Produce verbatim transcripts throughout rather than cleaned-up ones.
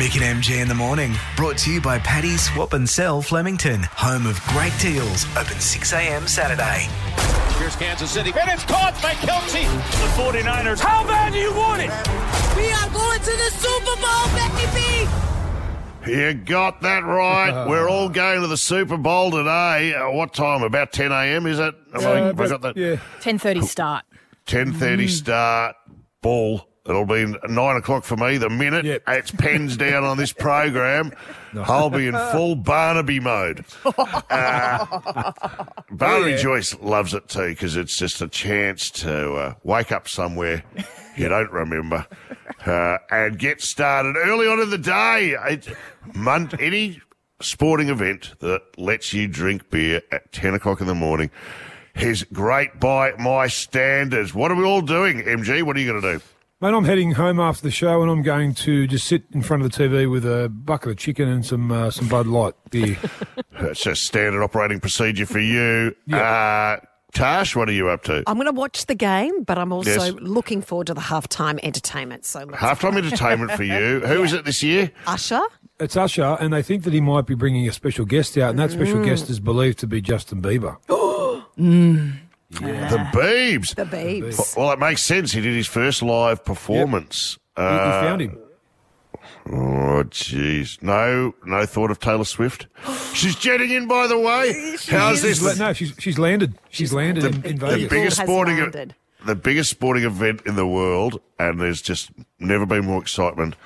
Mick and M G in the morning, brought to you by Paddy Swap and Sell Flemington, home of great deals, open six a.m. Saturday. Here's Kansas City, and it's caught by Kelsey. The forty-niners, how bad do you want it? We are going to the Super Bowl, baby! You got that right. We're all going to the Super Bowl today. Uh, what time? About ten a.m., is it? Have yeah, I got that? Yeah. ten thirty start. ten thirty mm. start. Ball. It'll be nine o'clock for me, the minute. Yep. It's pens down on this program. No. I'll be in full Barnaby mode. Uh, Barnaby yeah. Joyce loves it too, because it's just a chance to uh, wake up somewhere you don't remember uh, and get started early on in the day. It, Monday, any sporting event that lets you drink beer at ten o'clock in the morning is great by my standards. What are we all doing, M G? What are you going to do? Mate, I'm heading home after the show, and I'm going to just sit in front of the T V with a bucket of chicken and some uh, some Bud Light beer. It's just standard operating procedure for you. Yeah. Uh, Tash, what are you up to? I'm going to watch the game, but I'm also yes. looking forward to the halftime entertainment. So halftime entertainment for you. Who yeah. is it this year? Usher. It's Usher, and they think that he might be bringing a special guest out, and that special mm. guest is believed to be Justin Bieber. mm. Yeah. The Biebs. The Biebs. Well, it makes sense. He did his first live performance. Yep. Uh, you, you found him. Oh, jeez. No, no thought of Taylor Swift. She's jetting in, by the way. How's this? La- no, she's she's landed. She's landed the, in, in Vegas. The biggest sporting, landed. the biggest sporting event in the world, and there's just never been more excitement.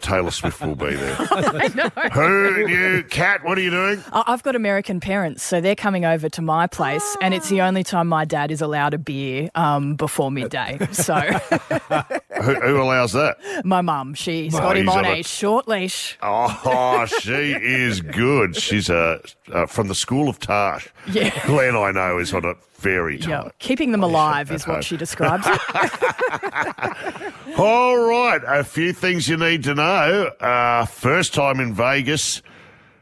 Taylor Swift will be there. I know. Who knew? Kat, what are you doing? I've got American parents, so they're coming over to my place, oh. and it's the only time my dad is allowed a beer um, before midday. So, who, who allows that? My mum. She's got him on a short leash. Oh, she is good. She's uh, uh, from the school of Tash. Yeah. Glenn, I know, is on it. Very tight. Yeah, keeping them alive is what she describes it. All right, a few things you need to know. Uh, first time in Vegas.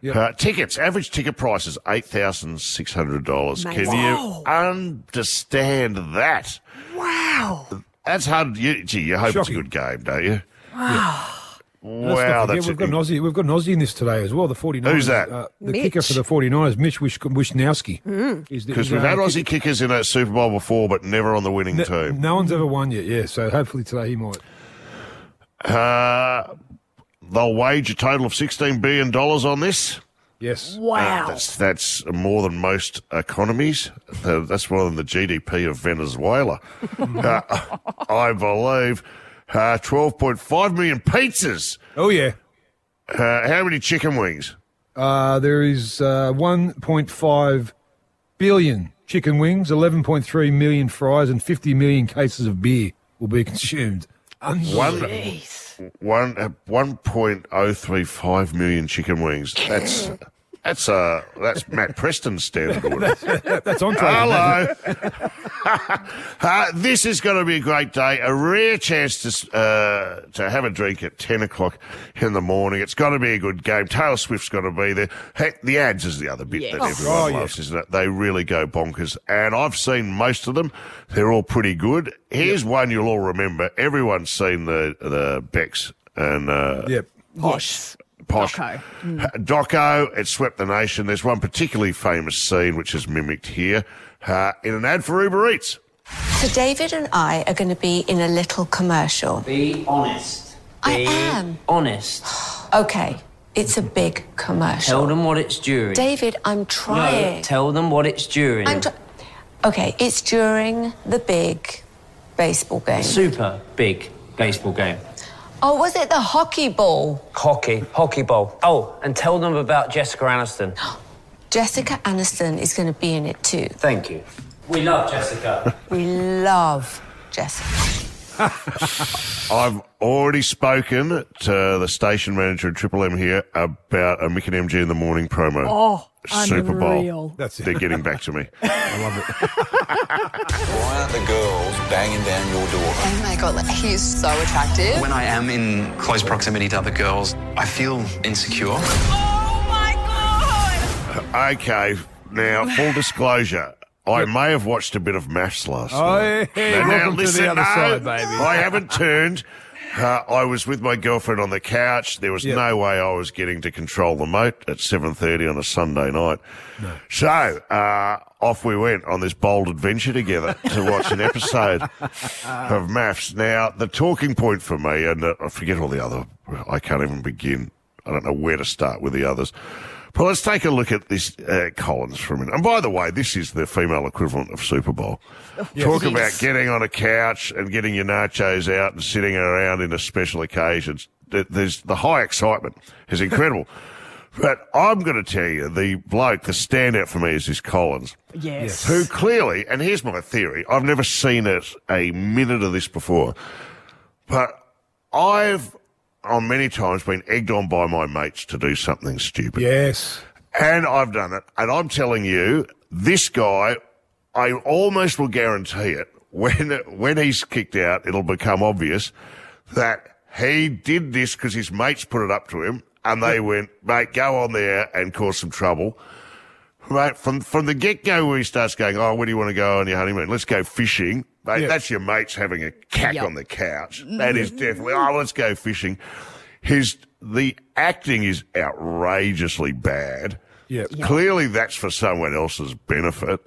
Yep. Uh, tickets, average ticket price is eight thousand six hundred dollars. Can wow. you understand that? Wow. That's hard. You, gee, you hope Shocking. It's a good game, don't you? Wow. Yeah. Wow, that's we've, a, got an Aussie, we've got an Aussie in this today as well, the forty-niners. Who's that? Uh, the Mitch. kicker for the forty-niners, Mitch Wish, Wishnofsky. Because mm. we've uh, had Aussie kicker. kickers in that Super Bowl before, but never on the winning no, team. No one's ever won yet, yeah, so hopefully today he might. Uh, they'll wage a total of sixteen billion dollars on this. Yes. Wow. Uh, that's, that's more than most economies. Uh, that's more than the G D P of Venezuela, uh, I believe. Uh, twelve point five million pizzas. Oh, yeah. Uh, how many chicken wings? Uh, there is uh, one point five billion chicken wings, eleven point three million fries, and fifty million cases of beer will be consumed. Jeez. One, one, one point oh three five million chicken wings. That's... That's uh, that's Matt Preston's standard order. That's on track. Hello. uh, this is going to be a great day, a rare chance to uh, to have a drink at ten o'clock in the morning. It's going to be a good game. Taylor Swift's going to be there. Hey, the ads is the other bit yes. that everyone oh, loves, yes. isn't it? They really go bonkers. And I've seen most of them. They're all pretty good. Here's yep. one you'll all remember. Everyone's seen the, the Becks and... Uh, yep. Posh. Posh. Doco. Mm. Doco, it swept the nation. There's one particularly famous scene which is mimicked here uh, in an ad for Uber Eats. So David and I are going to be in a little commercial. Be honest. Be I am. honest. Okay, it's a big commercial. Tell them what it's during. David, I'm trying. No, tell them what it's during. I'm tr- okay, it's during the big baseball game. Super big baseball game. Oh, was it the hockey ball? Hockey, hockey ball. Oh, and tell them about Jessica Aniston. Jessica Aniston is going to be in it too. Thank you. We love Jessica. We love Jessica. I've already spoken to the station manager at Triple M here about a Mick and M G in the morning promo. Oh, Super unreal. Bowl. That's it. They're getting back to me. I love it. Why aren't the girls banging down your door? Oh, my God. Like, he is so attractive. When I am in close proximity to other girls, I feel insecure. Oh, my God. Okay. Now, full disclosure. I may have watched a bit of MAFS last oh, night. Hey, now, now listen, to the other no, side, baby. I haven't turned. Uh, I was with my girlfriend on the couch. There was yep. no way I was getting to control the moat at seven thirty on a Sunday night. No. So uh, off we went on this bold adventure together to watch an episode of MAFS. Now, the talking point for me, and uh, I forget all the other, I can't even begin. I don't know where to start with the others. But let's take a look at this uh, Collins for a minute. And by the way, this is the female equivalent of Super Bowl. Oh, yes. Talk yes. about getting on a couch and getting your nachos out and sitting around in a special occasions. There's the high excitement is incredible. But I'm going to tell you, the bloke, the standout for me is this Collins. Yes. Who clearly, and here's my theory, I've never seen it a minute of this before, but I've... on many times been egged on by my mates to do something stupid. Yes. And I've done it. And I'm telling you, this guy, I almost will guarantee it, when when he's kicked out, it'll become obvious that he did this because his mates put it up to him and they went, mate, go on there and cause some trouble. Right, from from the get-go where he starts going, oh, where do you want to go on your honeymoon? Let's go fishing. Mate, yep. that's your mates having a cack yep. on the couch. That is definitely, oh, let's go fishing. His the acting is outrageously bad. Yep. Yep. Clearly that's for someone else's benefit.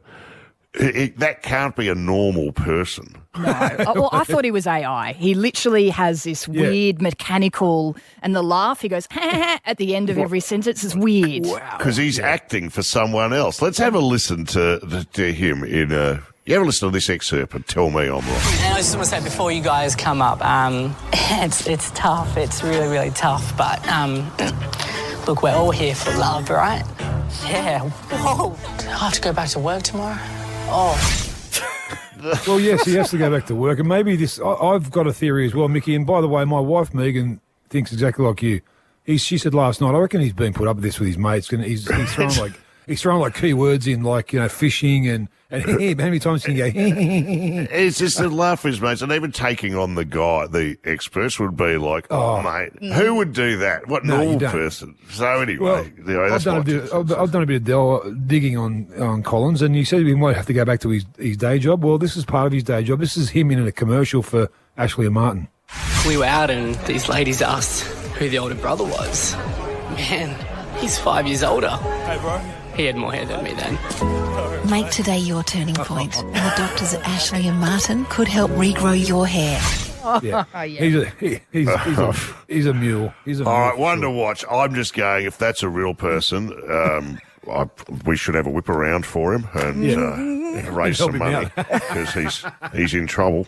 It, it, that can't be a normal person. No. Well, I thought he was A I. He literally has this yeah. weird mechanical, and the laugh, he goes, ha, ha, at the end of what? every sentence. It's weird. Wow. Because he's yeah. acting for someone else. Let's have a listen to to him in a... You ever listen to this excerpt and tell me I'm wrong? And I just want to say before you guys come up, um, it's it's tough. It's really, really tough. But um, look, we're all here for love, right? Yeah. Whoa. I have to go back to work tomorrow. Oh. Well, yes, he has to go back to work. And maybe this, I, I've got a theory as well, Mickey. And by the way, my wife, Megan, thinks exactly like you. He, she said last night, I reckon he's been put up with this with his mates. And he's, he's throwing like... He's throwing like keywords in, like, you know, fishing and, and how many times can you go? It's just a laugh with his mates. And even taking on the guy, the experts would be like, oh, oh mate, no. who would do that? What no, normal person? So anyway, well, you know, that's I've, done a bit, I've, I've done a bit of digging on, on Collins, and you said he might have to go back to his, his day job. Well, this is part of his day job. This is him in a commercial for Ashley and Martin. We were out and these ladies asked who the older brother was. Man, he's five years older. Hey, bro. He had more hair than me then. Make today your turning point. And the doctors at Ashley and Martin could help regrow your hair. Yeah. Oh, yeah. He's, a, he, he's, he's, a, he's a mule. He's a All mule right, one sure. to watch. I'm just going, if that's a real person, um, I, we should have a whip around for him and yeah. uh, raise some money because he's, he's in trouble.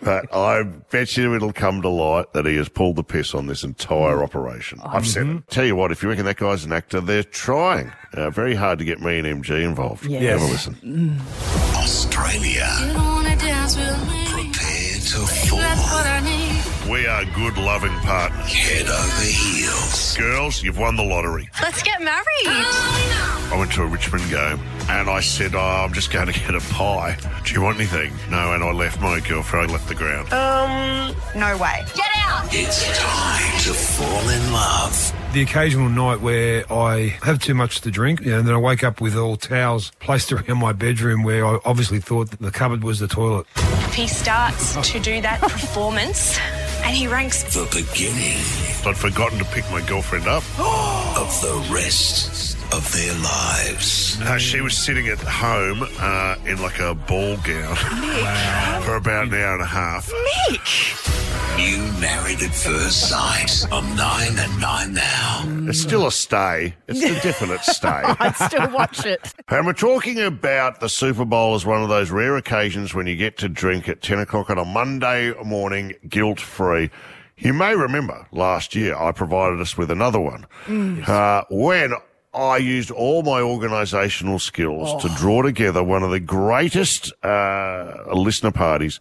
But I bet you it'll come to light that he has pulled the piss on this entire operation. Mm-hmm. I've said it. Tell you what, if you reckon that guy's an actor, they're trying. Uh, very hard to get me and M G involved. Yes. Yes. Have a listen. Mm. Australia. You don't wanna dance with me. Prepare to fall. That's what I need. We are good loving partners. Head over heels. Girls, you've won the lottery. Let's get married. I went to a Richmond game. And I said, oh, I'm just going to get a pie. Do you want anything? No, and I left my girlfriend. I left the ground. Um, no way. Get out! It's time to fall in love. The occasional night where I have too much to drink, you know, and then I wake up with all towels placed around my bedroom where I obviously thought that the cupboard was the toilet. If he starts to do that performance, and he ranks... The beginning. I'd forgotten to pick my girlfriend up. Of the rest... of their lives. No, she was sitting at home uh, in like a ball gown Mick. for about an hour and a half. Mick! New married at first sight. I'm nine and nine now. It's still a stay. It's a definite stay. I'd still watch it. And we're talking about the Super Bowl as one of those rare occasions when you get to drink at ten o'clock on a Monday morning, guilt-free. You may remember last year I provided us with another one. Mm. Uh, when... I used all my organisational skills oh. to draw together one of the greatest uh, listener parties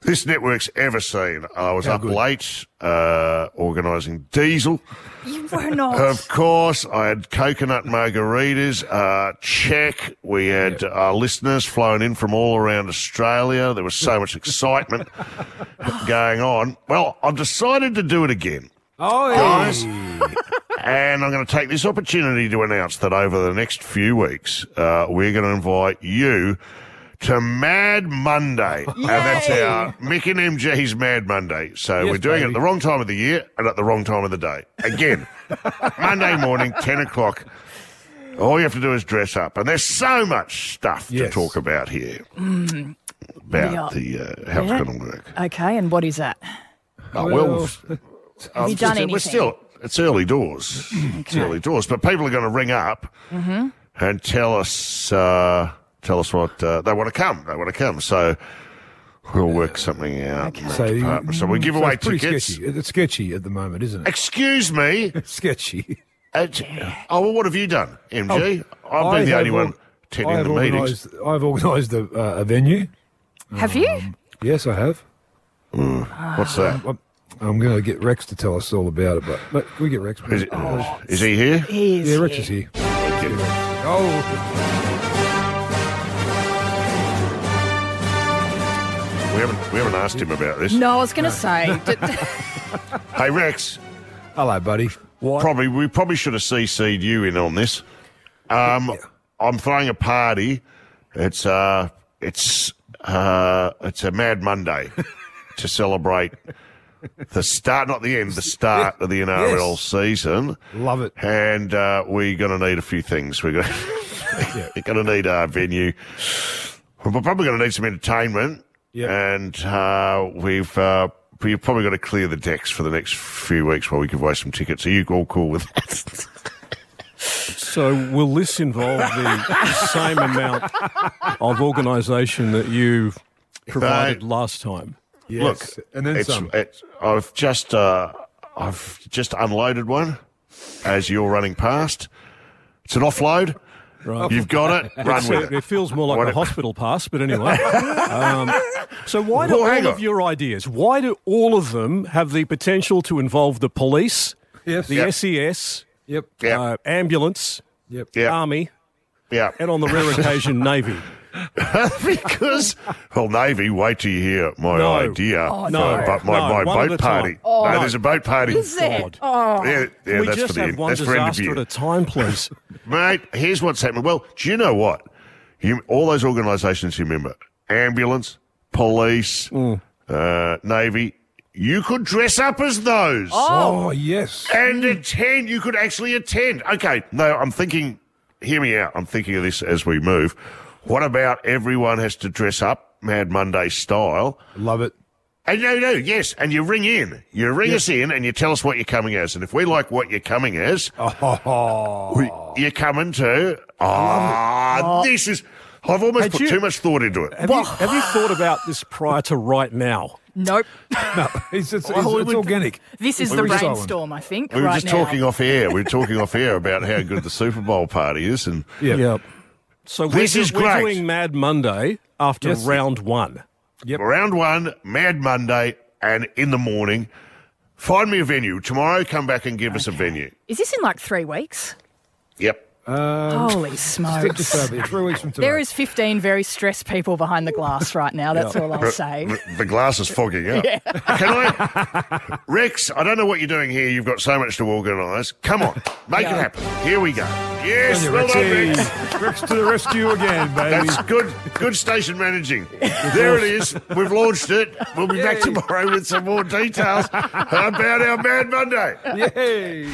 this network's ever seen. I was How up good. late uh, organising Diesel. You were not. Of course, I had coconut margaritas. Uh, check. We had yep. our listeners flown in from all around Australia. There was so much excitement going on. Well, I've decided to do it again. Oh, guys. Hey. And I'm going to take this opportunity to announce that over the next few weeks, uh, we're going to invite you to Mad Monday. Yay! And that's our Mick and M G's Mad Monday. So yes, we're doing baby. it at the wrong time of the year and at the wrong time of the day. Again, Monday morning, ten o'clock. All you have to do is dress up. And there's so much stuff yes. to talk about here. Mm. About yeah. the uh, how yeah. it's going to work. Okay, and what is that? Oh, well, well have you done anything? We're still, it's early doors. Okay. It's early doors. But people are going to ring up mm-hmm. and tell us uh, tell us what uh, they want to come. They want to come. So we'll work something out. Okay. So, you, so we give so away it's tickets. Sketchy. It's sketchy at the moment, isn't it? Excuse me? It's sketchy. At, oh, well, what have you done, M G? Oh, I've been I the only one attending the meetings. I've organised a, uh, a venue. Have um, you? Yes, I have. Mm. Oh. What's that? I'm, I'm going to get Rex to tell us all about it, but, but can we get Rex? Is, it, oh. is he here? He is. Yeah, Rex here. is here. Thank you. Oh. We haven't, we haven't asked him about this. No, I was going to no. say. Did... Hey, Rex. Hello, buddy. What? Probably we probably should have C C'd you in on this. Um, yeah. I'm throwing a party. It's uh, it's uh, it's a Mad Monday to celebrate the start, not the end, the start yeah. of the N R L yes. season. Love it. And uh, we're gonna need a few things. We're gonna yeah. we're gonna need our venue. We're probably gonna need some entertainment. Yeah. And uh, we've. Uh, But you've probably got to clear the decks for the next few weeks while we give away some tickets. Are you all cool with that? So will this involve the same amount of organisation that you provided uh, last time? Yes. Look, and then it's, some. It's, I've just uh, I've just unloaded one as you're running past. It's an offload. Right. You've got it. Run with it. It feels more like what a it... hospital pass, but anyway. Um, so why do well, all of on. your ideas, why do all of them have the potential to involve the police, yes. the yep. S E S, yep. Uh, ambulance, yep. army, yep. and on the rare occasion, Navy? Because, well, Navy, wait till you hear my no. idea. Oh, no. But my, no, my boat party. Oh, no, no, there's a boat party. Is God. Oh. Yeah, yeah, we that's just for the have end. One that's disaster for end of at a time, please. Mate, here's what's happening. Well, do you know what? You, all those organisations you remember, ambulance, police, mm. uh, Navy, you could dress up as those. Oh, oh yes. And mm. attend. You could actually attend. Okay, no, I'm thinking, hear me out. I'm thinking of this as we move. What about everyone has to dress up Mad Monday style? Love it. And no, no, yes. And you ring in. You ring yes. us in and you tell us what you're coming as. And if we like what you're coming as, oh. we, you're coming to, ah, oh, this is, I've almost had put you, too much thought into it. Have, well, you, have you thought about this prior to right now? Nope. No, it's, it's, well, it's, it's organic. This is we the brainstorm, I think, We were right just now. talking off air. We were talking off air about how good the Super Bowl party is. And yeah. Yep. So we're, this is we're great. doing Mad Monday after yes. round one. Yep. Round one, Mad Monday, and in the morning, find me a venue. Tomorrow, come back and give okay. us a venue. Is this in like three weeks? Yep. Um, Holy smokes. Just over, three weeks from today. There is fifteen very stressed people behind the glass right now. That's yeah. all I'll say. The glass is fogging up. Yeah. Can I? Rex, I don't know what you're doing here. You've got so much to organise. Come on. Make yeah. it happen. Here we go. Yes, well done, Rex. Rex to the rescue again, baby. That's good Good station managing. There it is. We've launched it. We'll be Yay. back tomorrow with some more details about our Mad Monday. Yay.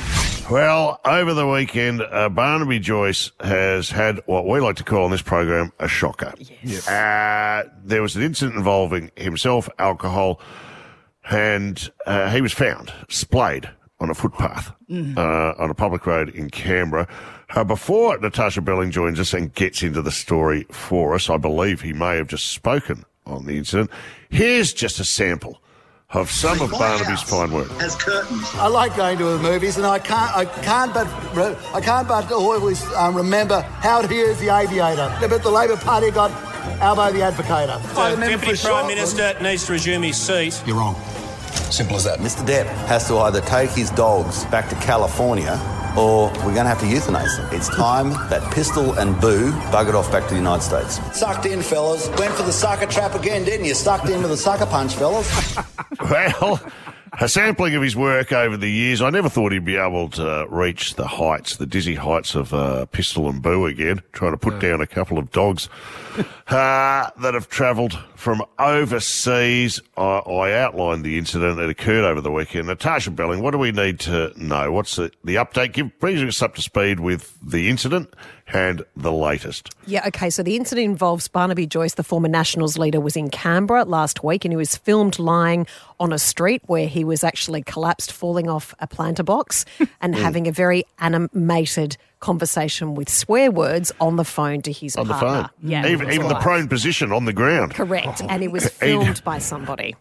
Well, over the weekend, uh, Barnaby Joyce has had what we like to call on this program a shocker. Yes. Uh, there was an incident involving himself, alcohol, and uh, he was found splayed on a footpath mm. uh, on a public road in Canberra. Uh, before Natasha Belling joins us and gets into the story for us, I believe he may have just spoken on the incident. Here's just a sample of some of Barnaby's fine work. As curtains. I like going to the movies, and I can't, I can't but, I can't but always um, remember how to use the aviator. But the Labor Party got Albo the advocator. So I remember Deputy Prime short, Minister was... needs to resume his seat. You're wrong. Simple as that. Mister Depp has to either take his dogs back to California, or we're going to have to euthanise them. It's time that Pistol and Boo buggered off back to the United States. Sucked in, fellas. Went for the sucker trap again, didn't you? Sucked in with a sucker punch, fellas. Well, A sampling of his work over the years. I never thought he'd be able to reach the heights, the dizzy heights of uh, Pistol and Boo again, trying to put yeah. down a couple of dogs uh, that have travelled from overseas. I, I outlined the incident that occurred over the weekend. Natasha Belling, what do we need to know? What's the, the update? Give, bring us up to speed with the incident and the latest. Yeah, okay, so the incident involves Barnaby Joyce, the former Nationals leader, was in Canberra last week and he was filmed lying on a street where he was actually collapsed, falling off a planter box and mm. having a very animated conversation with swear words on the phone to his on partner. On the phone. Yeah, even even alive. The prone position on the ground. Correct, oh, and it was filmed by somebody.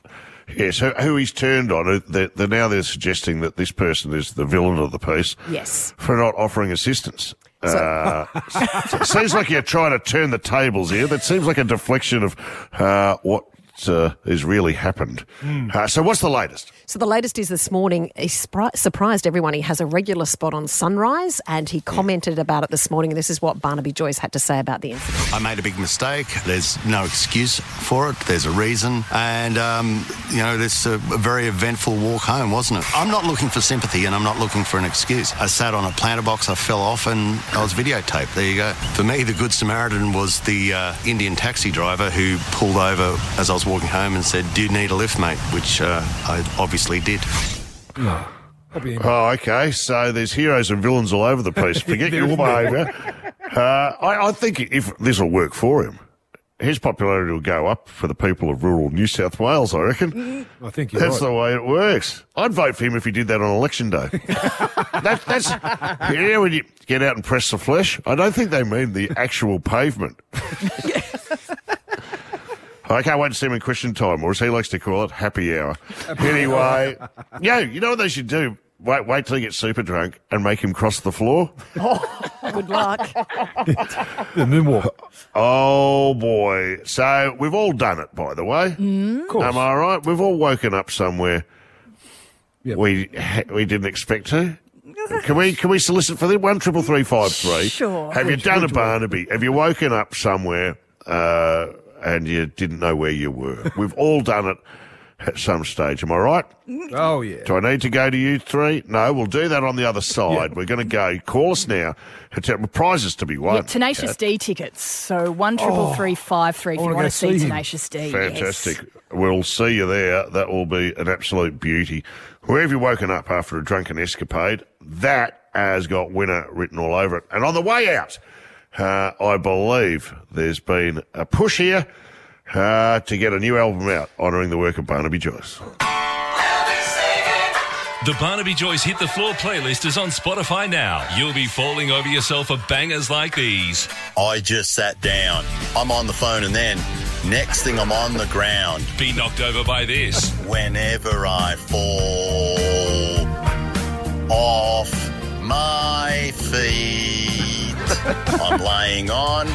Yes, who, who he's turned on. They're, they're now they're suggesting that this person is the villain of the piece. Yes. For not offering assistance. Uh, it seems like you're trying to turn the tables here. That seems like a deflection of uh, what uh, has really happened. Mm. Uh, so what's the latest? So the latest is this morning, he spri- surprised everyone. He has a regular spot on Sunrise and he commented yeah. about it this morning. This is what Barnaby Joyce had to say about the incident. I made a big mistake. There's no excuse for it. There's a reason. And, um, you know, this a very eventful walk home, wasn't it? I'm not looking for sympathy and I'm not looking for an excuse. I sat on a planter box, I fell off and I was videotaped. There you go. For me, the Good Samaritan was the uh, Indian taxi driver who pulled over as I was walking home and said, do you need a lift, mate? Which uh, I obviously... obviously did. Oh, okay. So there's heroes and villains all over the place. Forget your behaviour. Uh, I, I think if this will work for him, his popularity will go up for the people of rural New South Wales, I reckon. I think you're That's right. the way it works. I'd vote for him if he did that on election day. that, that's, you know, when you get out and press the flesh, I don't think they mean the actual pavement. I can't wait to see him in question time, or as he likes to call it, happy hour. Anyway, yeah, you know what they should do? Wait wait till he gets super drunk and make him cross the floor. Oh, good luck. And then what? Oh, boy. So we've all done it, by the way. Mm. Of course. Am I right? We've all woken up somewhere yep. we we didn't expect to. Can we can we solicit for the one triple three five three? Sure. Have you done a Barnaby? Have you woken up somewhere... Uh, and you didn't know where you were? We've all done it at some stage. Am I right? Oh, yeah. Do I need to go to you three? No, we'll do that on the other side. Yeah. We're going to go. Call us now. Prizes to be won. Yeah, Tenacious Kat. D tickets. So one triple three five three if you want to see, see Tenacious D. Fantastic. Yes. We'll see you there. That will be an absolute beauty. Wherever you've woken up after a drunken escapade, that has got winner written all over it. And on the way out... Uh, I believe there's been a push here uh, to get a new album out honouring the work of Barnaby Joyce. The Barnaby Joyce Hit the Floor playlist is on Spotify now. You'll be falling over yourself for bangers like these. I just sat down. I'm on the phone and then... next thing I'm on the ground. Be knocked over by this. Whenever I fall off my feet. I'm laying on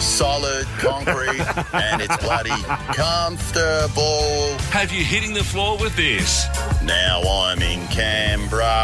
solid concrete and it's bloody comfortable. Have you hitting the floor with this? Now I'm in Canberra.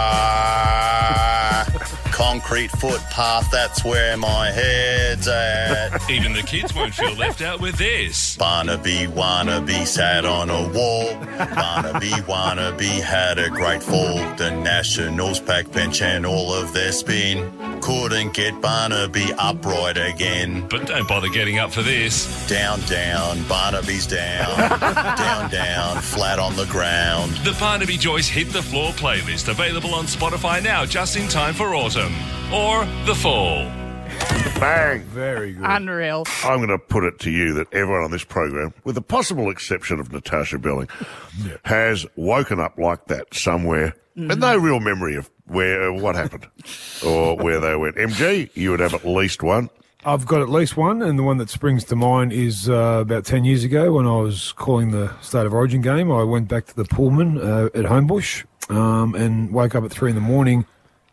Concrete footpath, that's where my head's at. Even the kids won't feel left out with this. Barnaby wannabe sat on a wall. Barnaby wannabe had a great fall. The Nationals backbench and all of their spin couldn't get Barnaby upright again. But don't bother getting up for this. Down, down, Barnaby's down. Down, down, flat on the ground. The Barnaby Joyce Hit the Floor playlist, available on Spotify now, just in time for autumn. Or the fall. Bang. Very good. Unreal. I'm going to put it to you that everyone on this program, with the possible exception of Natasha Belling, yeah. has woken up like that somewhere mm. with no real memory of where what happened or where they went. M G, you would have at least one. I've got at least one, and the one that springs to mind is uh, about ten years ago when I was calling the State of Origin game. I went back to the Pullman uh, at Homebush um, and woke up at three in the morning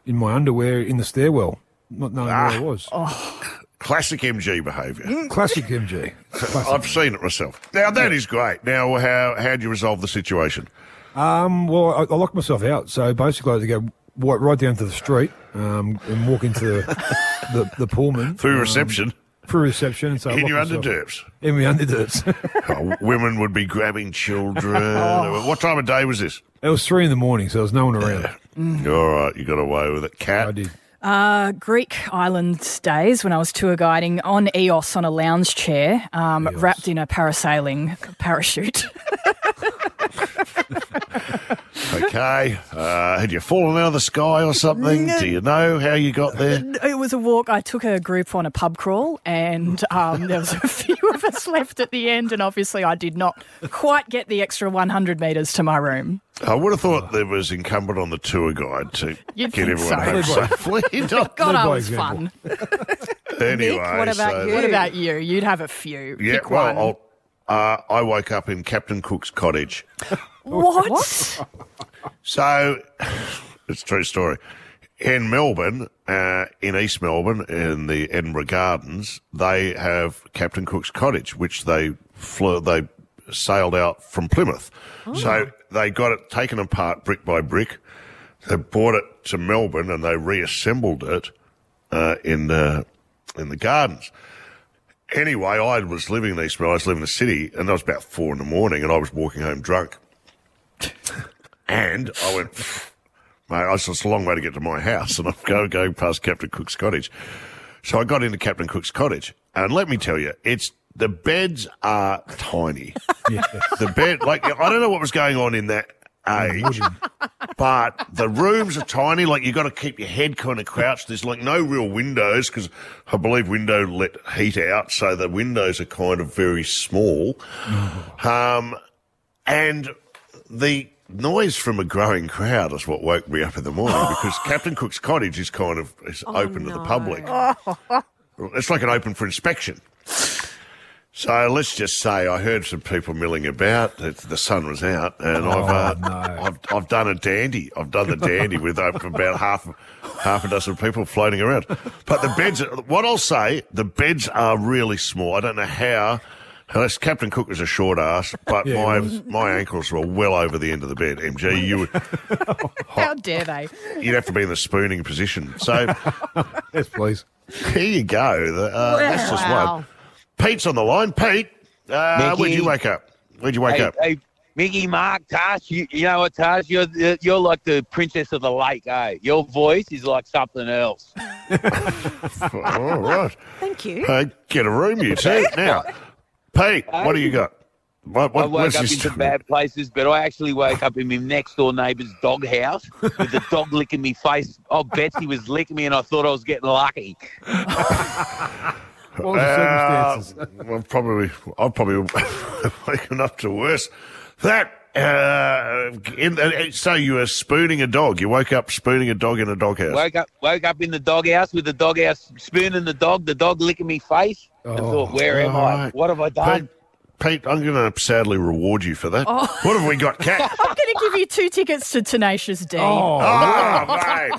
in my underwear, in the stairwell, not knowing ah, where I was. Oh. Classic M G behaviour. Classic M G. Classic. I've seen it myself. Now, that yeah. is great. Now, how how do you resolve the situation? Um, well, I, I locked myself out. So, basically, I had to go right, right down to the street um, and walk into the, the, the Pullman. Through um, reception. for reception. And so in I your underdirts? In my underdirts. Oh, women would be grabbing children. Oh. What time of day was this? It was three in the morning, so there was no one around. Yeah. Mm. All right, you got away with it. Cat? I did. Uh, Greek islands days when I was tour guiding on Eos on a lounge chair, um, wrapped in a parasailing parachute. Okay. Uh, had you fallen out of the sky or something? Do you know how you got there? It was a walk. I took a group on a pub crawl and um, there was a few of us left at the end, and obviously I did not quite get the extra one hundred metres to my room. I would have thought there was incumbent on the tour guide to You'd get everyone home so. safely. God, I was fun. Anyway, Mick, what about so you? What about you? You'd have a few. Yeah, Pick well, one. I'll, uh, I woke up in Captain Cook's cottage. What? what? So, it's a true story. In Melbourne, uh, in East Melbourne, in the Edinburgh Gardens, they have Captain Cook's cottage, which they flew, they sailed out from Plymouth. Oh. So they got it taken apart brick by brick. They brought it to Melbourne and they reassembled it uh, in the in the gardens. Anyway, I was living in East Melbourne. I was living in the city, and it was about four in the morning, and I was walking home drunk. And I went, mate, it's a long way to get to my house, and I'm going, going past Captain Cook's cottage. So I got into Captain Cook's cottage, and let me tell you, it's the beds are tiny. Yes. The bed, like, I don't know what was going on in that age, but the rooms are tiny. Like, you've got to keep your head kind of crouched. There's, like, no real windows because I believe window let heat out, so the windows are kind of very small. um, and the noise from a growing crowd is what woke me up in the morning because Captain Cook's cottage is kind of is oh, open no. to the public. It's like an open for inspection. So let's just say I heard some people milling about. The sun was out, and oh, I've, uh, no. I've I've done a dandy. I've done the dandy with about half half a dozen people floating around. But the beds, what I'll say, the beds are really small. I don't know how. Unless Captain Cook was a short ass, but yeah, my my ankles were well over the end of the bed. M G, you would. How dare they? You'd have to be in the spooning position. So, yes, please. Here you go. The, uh, wow. That's just one. Pete's on the line. Pete, uh, where'd you wake up? Where'd you wake hey, up? Hey, Mickey, Mark, Tash, you, you know what, Tash? You're, you're like the princess of the lake, eh? Your voice is like something else. All right. Thank you. Uh, get a room, you two. Now, Pete, hey, what do you got? What, what, I woke up in some bad places, but I actually woke up in my next-door neighbour's doghouse with the dog licking me face. Oh, Betsy was licking me, and I thought I was getting lucky. What were the circumstances? Uh, well, probably, I'll probably waken up to worse. That, uh, in, uh, so you were spooning a dog. You woke up spooning a dog in a doghouse. Woke up, woke up in the doghouse with the doghouse spooning the dog, the dog licking me face. Oh, I thought, where am I? What have I done? Pete, Pete I'm going to sadly reward you for that. Oh. What have we got, Kat? I'm going to give you two tickets to Tenacious D. Oh, oh mate,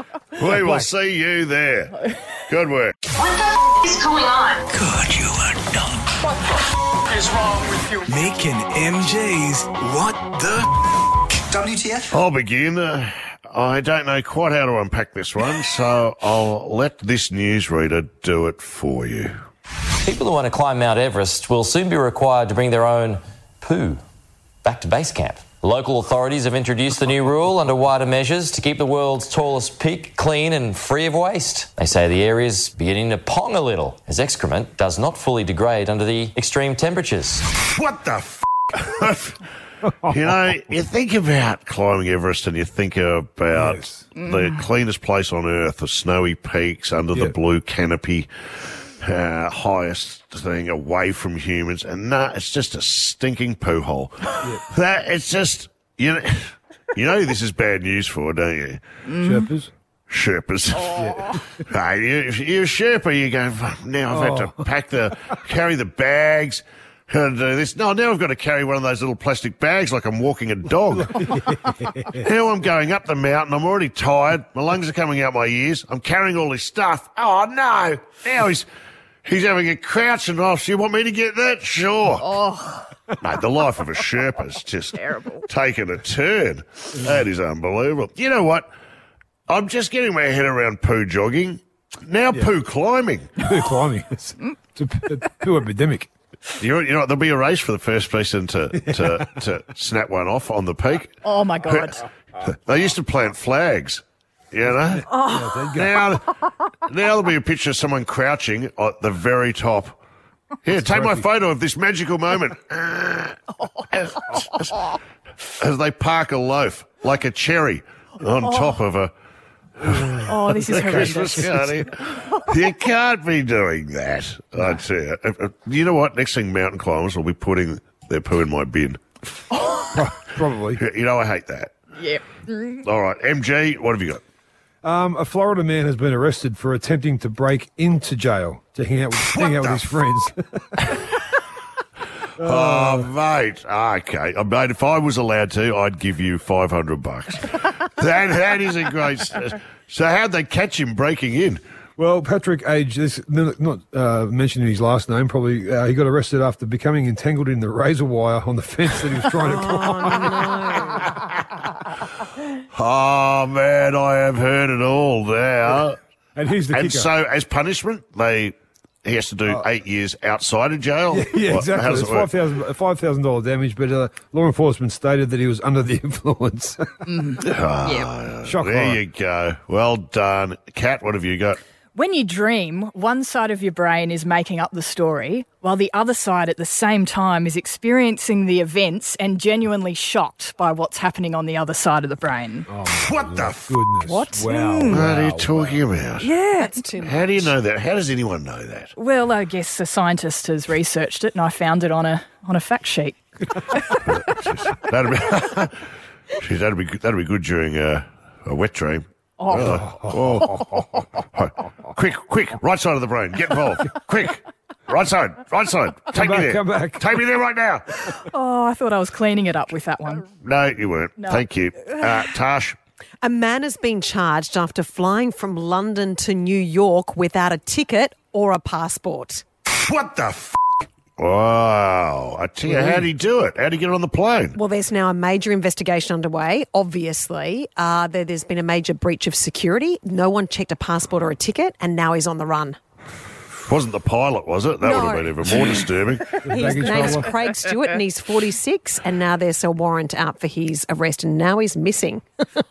Pete. We will see you there. Good work. What is going on? God, you are dumb. What the f- is wrong with you? Mick and M G's What the f- W T F? I'll begin. Uh, I don't know quite how to unpack this one, so I'll let this newsreader do it for you. People who want to climb Mount Everest will soon be required to bring their own poo back to base camp. Local authorities have introduced the new rule under wider measures to keep the world's tallest peak clean and free of waste. They say the area's beginning to pong a little as excrement does not fully degrade under the extreme temperatures. What the f***? You know, you think about climbing Everest and you think about yes. mm. the cleanest place on earth, the snowy peaks under yeah. the blue canopy. Uh, highest thing away from humans, and nah, it's just a stinking poo hole. Yeah. That it's just you know, you know this is bad news for, don't you? Sherpas, Sherpas. Oh. Yeah. Hey, you, if you're a Sherpa, you go now. I've oh. had to pack the carry the bags. And do this. No, now I've got to carry one of those little plastic bags like I'm walking a dog. Yeah. Now I'm going up the mountain. I'm already tired. My lungs are coming out my ears. I'm carrying all this stuff. Oh no! Now he's. He's having a crouch and off. So you want me to get that? Sure. Oh. Mate, the life of a Sherpa's just terrible. Taking a turn. That is unbelievable. You know what? I'm just getting my head around poo jogging. Now yeah. poo climbing. Poo climbing. It's a, a poo epidemic. You, you know, there'll be a race for the first person to, to, to snap one off on the peak. Oh, my God. They used to plant flags, you know. Oh. Now, now there'll be a picture of someone crouching at the very top. Here, that's take terrific. My photo of this magical moment. as, as they park a loaf like a cherry on oh. top of a... Oh, this is horrendous. You can't be doing that, I tell you. You know what? Next thing, mountain climbers will be putting their poo in my bin. Probably. You know, I hate that. Yep. All right, M G, what have you got? Um, a Florida man has been arrested for attempting to break into jail to hang out with, hang out with his friends. Oh, mate. Okay. Mate, if I was allowed to, I'd give you five hundred bucks. that, that is a great... So how'd they catch him breaking in? Well, Patrick Age, this, not uh, mentioning his last name, probably, uh, he got arrested after becoming entangled in the razor wire on the fence that he was trying to climb. Oh, no. Oh, man, I have heard it all there. And here's the and kicker. So as punishment, they... He has to do uh, eight years outside of jail? Yeah, yeah what, exactly. It's it five thousand dollars damage, but uh, law enforcement stated that he was under the influence. mm. oh, yeah. Shock there high. You go. Well done. Kat, what have you got? When you dream, one side of your brain is making up the story, while the other side at the same time is experiencing the events and genuinely shocked by what's happening on the other side of the brain. Oh, what the f- goodness? What? Wow. Mm. What are you talking wow. about? Yeah. That's too much. How do you know that? How does anyone know that? Well, I guess a scientist has researched it and I found it on a on a fact sheet. that'd, be, that'd, be, that'd be good during uh, a wet dream. Oh. Oh. Oh. Quick, quick, right side of the brain. Get involved. Quick. Right side, right side. Take come me back, there. Come back. Take me there right now. Oh, I thought I was cleaning it up with that one. No, you weren't. No. Thank you. Uh, Tash. A man has been charged after flying from London to New York without a ticket or a passport. What the f***? Wow. I tell you, mm. how'd he do it? How'd he get on the plane? Well, there's now a major investigation underway, obviously. Uh, there, there's been a major breach of security. No one checked a passport or a ticket, and now he's on the run. Wasn't the pilot, was it? That no. would have been even more disturbing. His name's Craig Stewart, and he's forty-six, and now there's a warrant out for his arrest, and now he's missing. Craig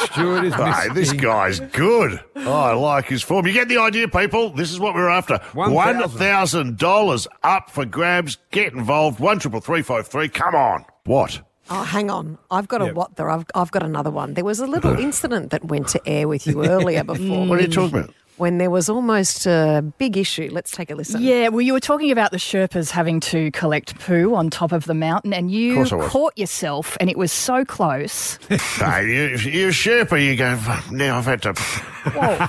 Stewart is missing. Hey, this guy's good. Oh, I like his form. You get the idea, people? This is what we're after. one thousand dollars up for grabs. Get involved. one triple three five three. Come on. What? Oh, hang on. I've got a yep. what there. I've, I've got another one. There was a little incident that went to air with you earlier before. What are you talking about? When there was almost a big issue. Let's take a listen. Yeah, well, you were talking about the Sherpas having to collect poo on top of the mountain and you caught yourself and it was so close. Hey, you, you're a Sherpa, you go, now I've had to... Whoa.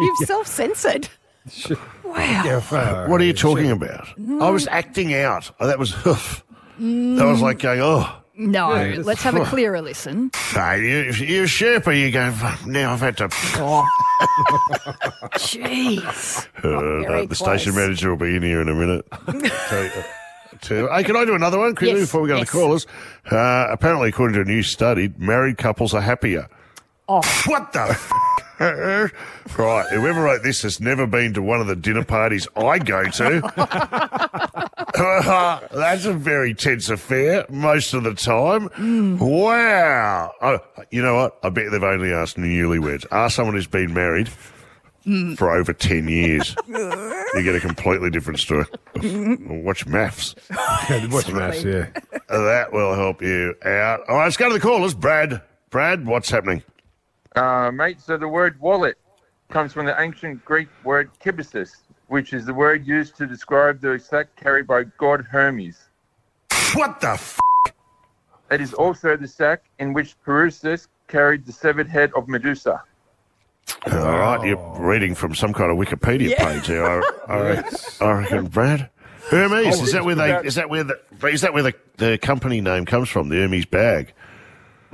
You've yeah. self-censored. Sure. Wow. What are you talking sure. about? Mm. I was acting out. Oh, that was... Mm. That was like going, oh... No, yeah, let's have a clearer listen. Hey, you, you're a Sherpa, you go, now I've had to... Jeez. Uh, no, the station manager will be in here in a minute. so, to, hey, can I do another one quickly yes, before we go yes. to the callers? Uh, apparently, according to a new study, married couples are happier. Oh. What the f***? Right, whoever wrote this has never been to one of the dinner parties I go to. That's a very tense affair most of the time. Mm. Wow. Oh, you know what? I bet they've only asked newlyweds. Ask someone who's been married mm. for over ten years. You get a completely different story. Watch MAFS. Watch MAFS, yeah. That will help you out. All right, let's go to the callers. Brad, Brad, what's happening? Uh, mate, so the word wallet comes from the ancient Greek word kibisis, which is the word used to describe the sack carried by god Hermes. What the f***? It is also the sack in which Perseus carried the severed head of Medusa. All right, oh. you're reading from some kind of Wikipedia yeah. page here, I, I, I reckon, Brad. Hermes, oh, is, that where they, is that where the is that where the, the company name comes from, the Hermes bag?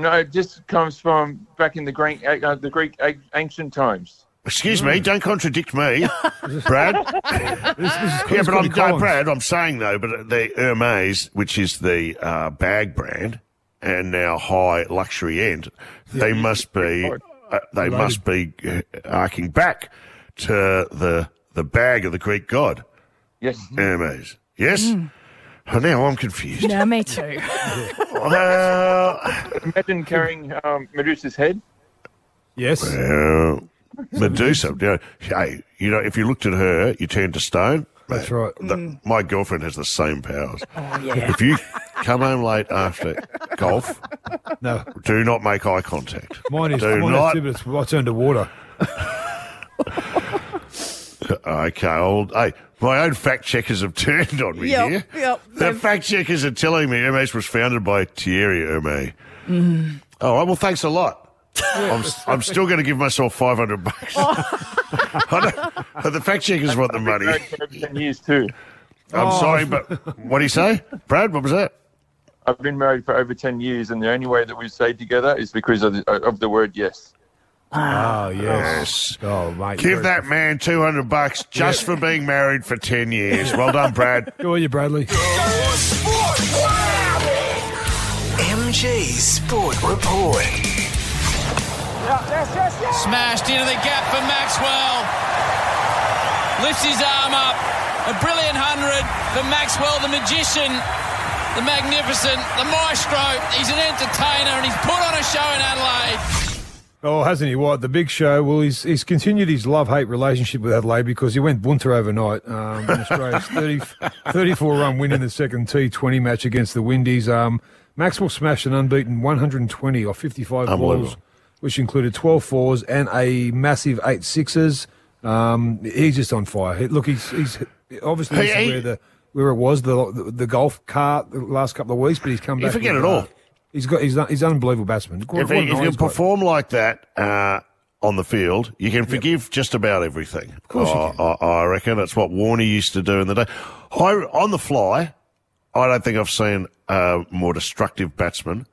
No, it just comes from back in the Greek, uh, the Greek ancient times. Excuse mm. me, don't contradict me, Brad. this, this is yeah, but I'm no, Brad. I'm saying though, but the Hermes, which is the uh, bag brand, and now high luxury end, yeah, they must be uh, they loaded. must be arcing back to the the bag of the Greek god. Yes. Hermes. Yes? Mm. Oh, now I'm confused. Yeah, me too. Well, imagine carrying um, Medusa's head. Yes. Well, Medusa. You know, hey, you know, if you looked at her, you turned to stone. That's right. The, mm. My girlfriend has the same powers. Oh, yeah. If you come home late after golf, no, do not make eye contact. Mine is do mine not. Is, I turn to water. Okay, old. Hey, my own fact checkers have turned on me yep, here. Yep, the fact checkers are telling me Hermes was founded by Thierry Hermes. Mm. All right, well, thanks a lot. I'm, I'm still going to give myself five hundred bucks. Oh. The fact checkers want the money. ten years too. I'm oh. sorry, but what do you say, Brad? What was that? I've been married for over ten years, and the only way that we stayed together is because of the, of the word yes. Oh, yes. Oh, mate. Give that man two hundred bucks just yeah. for being married for ten years. Well done, Brad. Go on you, Bradley. Go Sport. Wow. M G Sport Report. Yes, yes, yes. Smashed into the gap for Maxwell. Lifts his arm up. A brilliant hundred for Maxwell, the magician, the magnificent, the maestro. He's an entertainer and he's put on a show in Adelaide. Oh, hasn't he? What, the big show? Well, he's he's continued his love-hate relationship with Adelaide because he went bunter overnight um, in Australia's thirty, thirty-four-run win in the second T twenty match against the Windies. Um, Maxwell smashed an unbeaten one hundred twenty off fifty-five balls, which included twelve fours and a massive eight sixes. Um, he's just on fire. Look, he's he's obviously hey, hey. where the where it was the, the the golf cart the last couple of weeks, but he's come back. You forget it all. He's got. He's he's an unbelievable batsman. Quite, if he, if you perform like that uh, on the field, you can forgive yep. just about everything. Of course, oh, you can. I, I reckon that's what Warner used to do in the day. I, on the fly, I don't think I've seen a more destructive batsman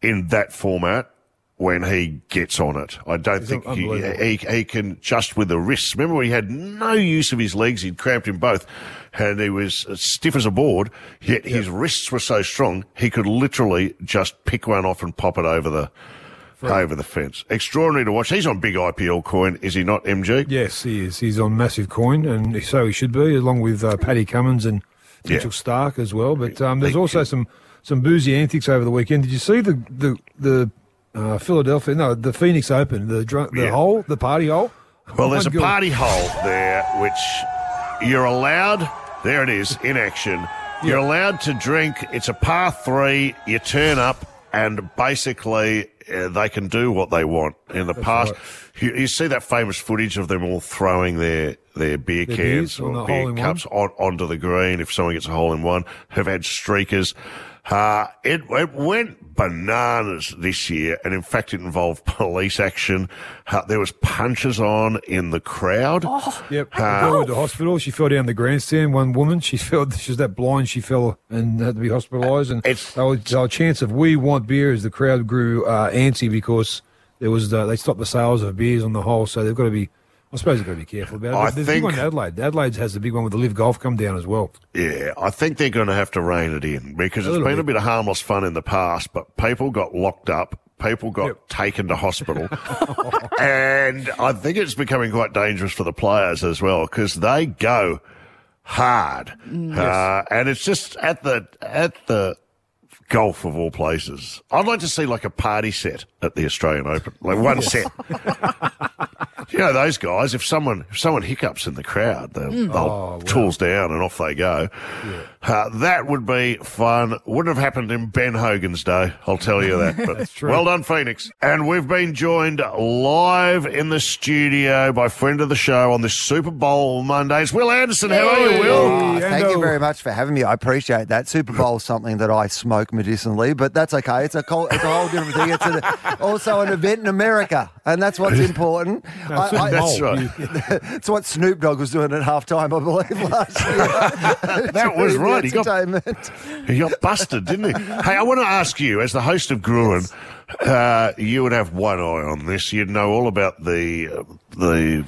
in that format when he gets on it. I don't he's think he, he he can just with the wrists. Remember, he had no use of his legs. He'd cramped him both. And he was stiff as a board, yet his yep. wrists were so strong he could literally just pick one off and pop it over the right. over the fence. Extraordinary to watch. He's on big I P L coin, is he not, M G? Yes, he is. He's on massive coin, and so he should be, along with uh, Paddy Cummins and Mitchell yeah. Stark as well. But um, there's also some, some boozy antics over the weekend. Did you see the the, the uh, Philadelphia? No, the Phoenix Open, the dr- the yeah. hole, the party hole. Well, oh, there's a girl. party hole there, which you're allowed. There it is, in action. You're yeah. allowed to drink. It's a par three. You turn up, and basically uh, they can do what they want. In the That's past, right. you, you see that famous footage of them all throwing their, their beer their cans or beer cups on, onto the green if someone gets a hole in one. Have had streakers. Uh, it, it went bananas this year, and in fact it involved police action. Uh, there was punches on in the crowd. Oh, yep. Uh, she fell into hospital. She fell down the grandstand, one woman. She fell, she was that blind, she fell and had to be hospitalised. And so a chance of we want beer as the crowd grew uh, antsy because there was the, they stopped the sales of beers on the hole, so they've got to be... I suppose you've got to be careful about it. I There's think, a big one in Adelaide. Adelaide has the big one with the Live Golf come down as well. Yeah, I think they're going to have to rein it in because it's been bit. a bit of harmless fun in the past, but people got locked up, people got yep. taken to hospital, and I think it's becoming quite dangerous for the players as well because they go hard. Yes. Uh, and it's just at the at the golf of all places. I'd like to see like a party set at the Australian Open, like one set. You know those guys. If someone if someone hiccups in the crowd, they'll, mm. they'll oh, wow. tools down and off they go. Yeah. Uh, that would be fun. Wouldn't have happened in Ben Hogan's day, I'll tell you that. But That's true. Well done, Phoenix. And we've been joined live in the studio by friend of the show on this Super Bowl Monday. It's Will Anderson. How are you, Will? Oh, thank you very much for having me. I appreciate that. Super Bowl is something that I smoke medicinally, but that's okay. It's a, cold, it's a whole different thing. It's a, also an event in America, and that's what's important. No, I, I, that's right. It's what Snoop Dogg was doing at halftime, I believe, last year. That was right. He got, he got busted, didn't he? Hey, I want to ask you, as the host of Gruen, yes. uh, you would have one eye on this. You'd know all about the uh, the,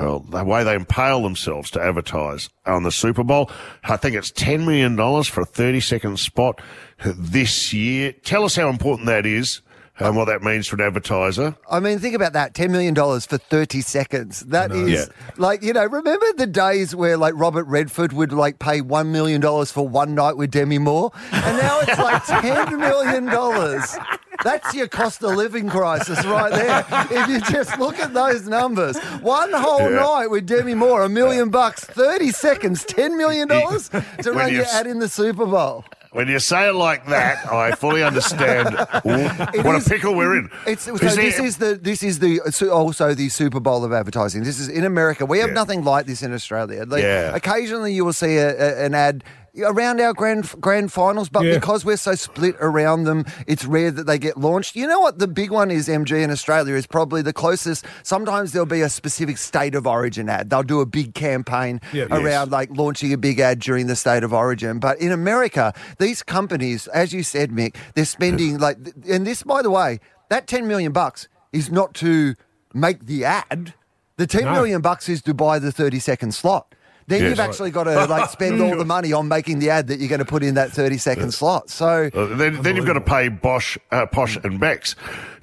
well, the way they impale themselves to advertise on the Super Bowl. I think it's ten million dollars for a thirty-second spot this year. Tell us how important that is and what that means for an advertiser. I mean, think about that, ten million dollars for thirty seconds. That no. is, yeah. like, you know, remember the days where, like, Robert Redford would, like, pay one million dollars for one night with Demi Moore? And now it's, like, ten million dollars. That's your cost of living crisis right there. If you just look at those numbers, one whole yeah. night with Demi Moore, a million bucks, thirty seconds, ten million dollars to run your ad in the Super Bowl. When you say it like that, I fully understand what is, a pickle we're in. It's, so is this there, is the this is the also the Super Bowl of advertising. This is in America. We have yeah. nothing like this in Australia. Like, yeah. occasionally, you will see a, a, an ad around our grand grand finals, but yeah. because we're so split around them, it's rare that they get launched. You know what the big one is, M G, in Australia is probably the closest. Sometimes there'll be a specific state of origin ad. They'll do a big campaign yeah, around yes. like launching a big ad during the state of origin. But in America, these companies, as you said, Mick, they're spending like, and this, by the way, that ten million bucks is not to make the ad. The ten no. million bucks is to buy the thirty second slot. Then yes, you've actually right. got to like spend all the money on making the ad that you're going to put in that thirty second slot. So uh, then, then you've got to pay Bosch, uh, Posh and Bex.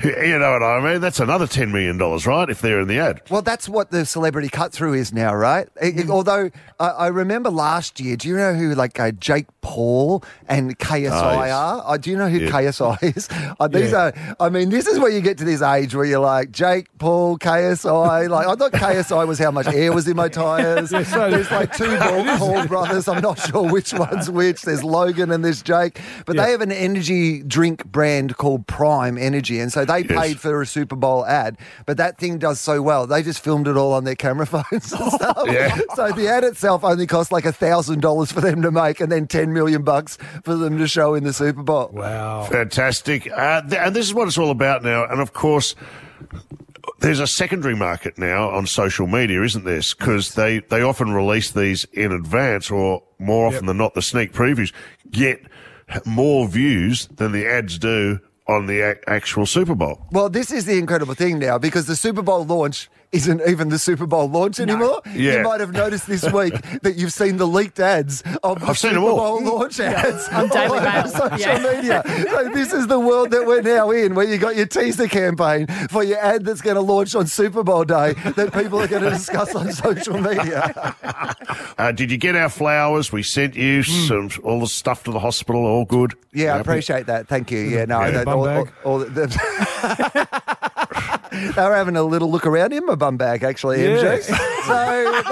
You know what I mean? That's another ten million dollars, right, if they're in the ad. Well, that's what the celebrity cut-through is now, right? It, it, although I, I remember last year, do you know who like uh, Jake Paul and K S I oh, yes. are? Uh, do you know who yeah. K S I is? Uh, these yeah. are. I mean, this is where you get to this age where you're like, Jake Paul, K S I. Like I thought K S I was how much air was in my tyres. yeah, so there's like two Paul brothers. I'm not sure which one's which. There's Logan and there's Jake. But yeah. they have an energy drink brand called Prime Energy, and so they yes. paid for a Super Bowl ad, but that thing does so well. They just filmed it all on their camera phones and stuff. Yeah. So the ad itself only cost like one thousand dollars for them to make and then ten million bucks for them to show in the Super Bowl. Wow. Fantastic. Uh, th- and this is what it's all about now. And, of course, there's a secondary market now on social media, isn't there? Because they, they often release these in advance or more often yep. than not the sneak previews get more views than the ads do on the a- actual Super Bowl. Well, this is the incredible thing now because the Super Bowl launch isn't even the Super Bowl launch anymore. No. Yeah. You might have noticed this week that you've seen the leaked ads of the I've Super seen Bowl launch ads yeah. on daily mail. Social yeah. media. So this is the world that we're now in where you got your teaser campaign for your ad that's going to launch on Super Bowl day that people are going to discuss on social media. Uh, did you get our flowers? We sent you mm. some all the stuff to the hospital, all good. Yeah, yeah I appreciate that. Thank you. Yeah, no. Yeah. All, all, all the, the they were having a little look around in my bum bag, actually, yes. M G. So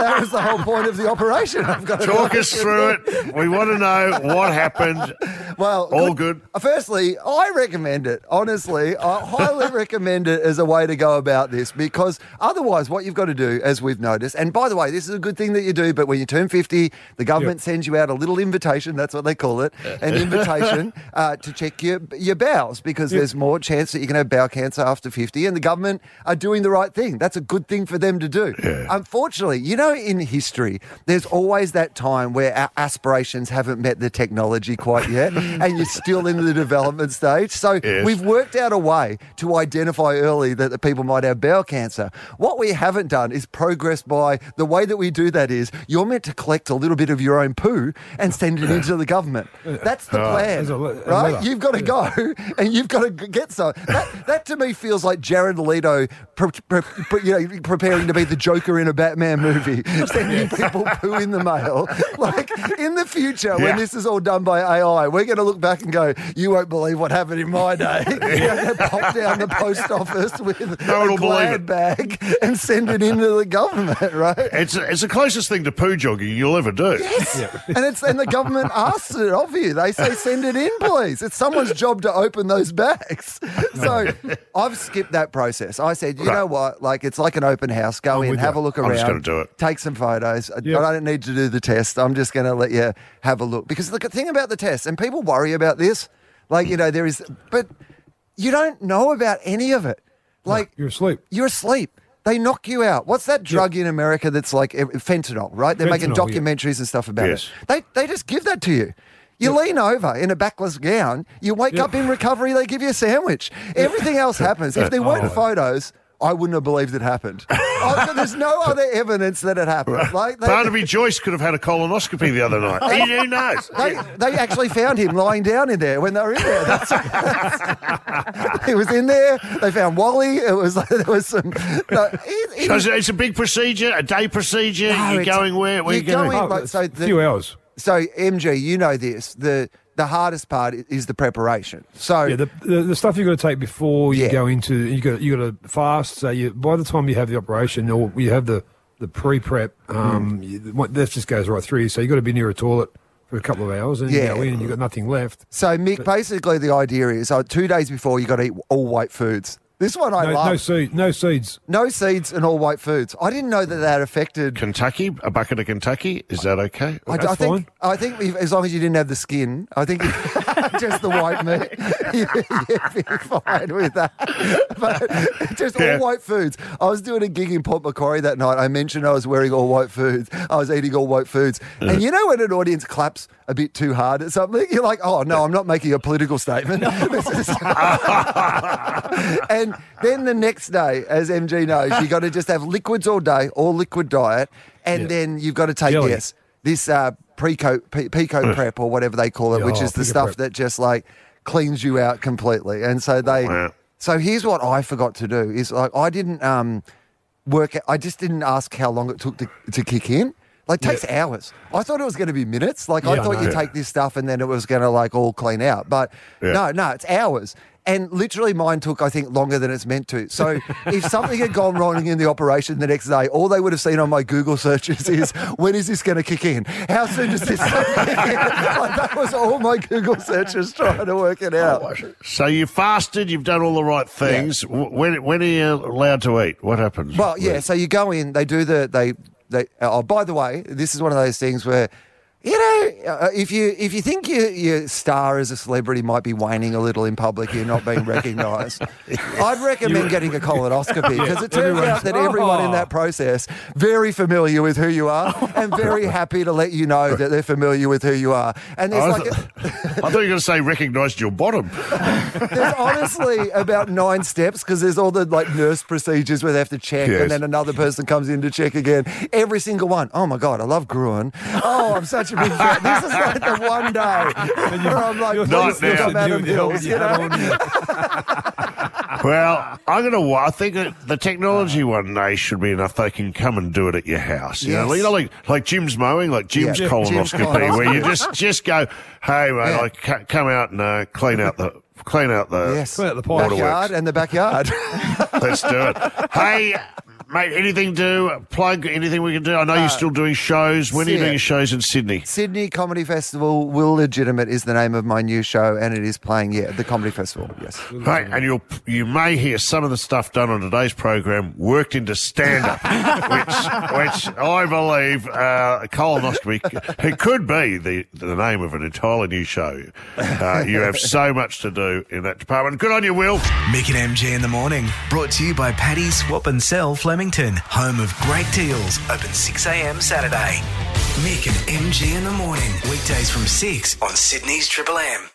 that was the whole point of the operation. I've got to Talk us through it. We want to know what happened. Well, all good. good. Firstly, I recommend it. Honestly, I highly recommend it as a way to go about this because otherwise what you've got to do, as we've noticed, and by the way, this is a good thing that you do, but when you turn fifty, the government yep. sends you out a little invitation, that's what they call it, an invitation uh, to check your, your bowels because yep. there's more chance that you're going to have bowel cancer after fifty and the government are doing the right thing. That's a good thing for them to do. Yeah. Unfortunately, you know, in history, there's always that time where our aspirations haven't met the technology quite yet and you're still in the development stage. So yes. we've worked out a way to identify early that the people might have bowel cancer. What we haven't done is progress by the way that we do that is you're meant to collect a little bit of your own poo and send it into the government. That's the oh, plan, a, right? You've got to go and you've got to get some. That, that to me feels like Jared Leto Pre- pre- pre- you know, preparing to be the Joker in a Batman movie, sending people poo in the mail. Like, in the future, yeah. when this is all done by A I, we're going to look back and go, you won't believe what happened in my day. You're going to pop down the post office with no a glad bag and send it into the government, right? It's, it's the closest thing to poo jogging you'll ever do. Yes. Yeah. And, it's, and the government asks it of you. They say, send it in, please. It's someone's job to open those bags. So I've skipped that process. I said, you right. know what? Like, it's like an open house. Go I'm in, have you. a look around. I'm just going to do it. Take some photos. Yep. I don't need to do the test. I'm just going to let you have a look. Because the thing about the test, and people worry about this, like, you know, there is, but you don't know about any of it. Like, you're asleep. You're asleep. They knock you out. What's that drug yep. in America that's like fentanyl, right? They're fentanyl, making documentaries yeah. and stuff about yes. it. They They just give that to you. You lean over in a backless gown. You wake yeah. up in recovery. They give you a sandwich. Everything else happens. If there weren't oh. photos, I wouldn't have believed it happened. I, there's no other evidence that it happened. Right. Like they, Barnaby Joyce could have had a colonoscopy the other night. They, Who knows? They, they actually found him lying down in there when they were in there. That's, that's, he was in there. They found Wally. It was like there was some. No, it, it, so it's a big procedure, a day procedure. No, you're going where? Where you're you going? going oh, like, so the, a few hours. So M G, you know this. The The hardest part is the preparation. So yeah, the, the, the stuff you've got to take before you yeah. go into you got you got to fast. So you, by the time you have the operation or you have the the pre prep, um, mm. you, that just goes right through. So you got to be near a toilet for a couple of hours, and yeah. you go in and you've got nothing left. So Mick, but, basically the idea is, uh, two days before you got to eat all white foods. This one I no, love. No seed, no seeds. No seeds and all white foods. I didn't know that that affected... Kentucky, a bucket of Kentucky, is that okay? I, That's I think, fine. I think if, as long as you didn't have the skin, I think just the white meat, you, you'd be fine with that. But just yeah. all white foods. I was doing a gig in Port Macquarie that night. I mentioned I was wearing all white foods. I was eating all white foods. Mm. And you know when an audience claps a bit too hard at something? You're like, oh, no, I'm not making a political statement. No. This is... and And then the next day, as M G knows, you've got to just have liquids all day, all liquid diet, and yeah. then you've got to take, Jelly. yes, this uh, pre-co, pico prep or whatever they call it, yeah, which is oh, the stuff prep. that just, like, cleans you out completely. And so they wow. – so here's what I forgot to do is, like, I didn't um, work – I just didn't ask how long it took to, to kick in. Like, it takes yeah. hours. I thought it was going to be minutes. Like, yeah, I thought no, you yeah. take this stuff and then it was going to, like, all clean out. But yeah. no, no, it's hours. And literally mine took, I think, longer than it's meant to. So if something had gone wrong in the operation the next day, all they would have seen on my Google searches is, when is this going to kick in? How soon does this kick in? Like, that was all my Google searches trying to work it out. So you fasted, you've done all the right things. Yeah. When, when are you allowed to eat? What happens? Well, yeah, so you go in, they do the... they. They, oh, by the way, this is one of those things where, you know, uh, if you if you think your your star as a celebrity might be waning a little in public, you're not being recognised. I'd recommend you, getting a colonoscopy because yeah, it turns out that everyone oh. in that process very familiar with who you are and very happy to let you know that they're familiar with who you are. And there's I, like, th- a, I thought you were going to say recognised your bottom. There's honestly about nine steps because there's all the like nurse procedures where they have to check yes. and then another person comes in to check again. Every single one. Oh my God, I love Gruen. Oh, I'm such. This is like the one day you, where I'm like, please think I'm Adam Hills, you know? Well, I'm going to, I think that the technology one day should be enough. They can come and do it at your house. You, yes. know? you know, like like Jim's mowing, like Jim's yeah. colonoscopy, Jim's where you just, just go, hey, mate, yeah. like, c- come out and uh, clean out the... Clean out the yes. clean out the backyard and the backyard. Let's do it. Hey, mate, anything to plug? Anything we can do? I know uh, you're still doing shows. When are you doing shows in Sydney? Sydney Comedy Festival. Will Legitimate is the name of my new show, and it is playing yeah at the Comedy Festival. Yes. Right, and you you may hear some of the stuff done on today's program worked into stand up, which which I believe uh, colonoscopy. It could be the the name of an entirely new show. Uh, you have so much to do in that department. Good on you, Will. Mick and M G in the morning, brought to you by Paddy Swap and Sell Flemington, home of great deals, open six a.m. Saturday. Mick and M G in the morning, weekdays from six on Sydney's Triple M.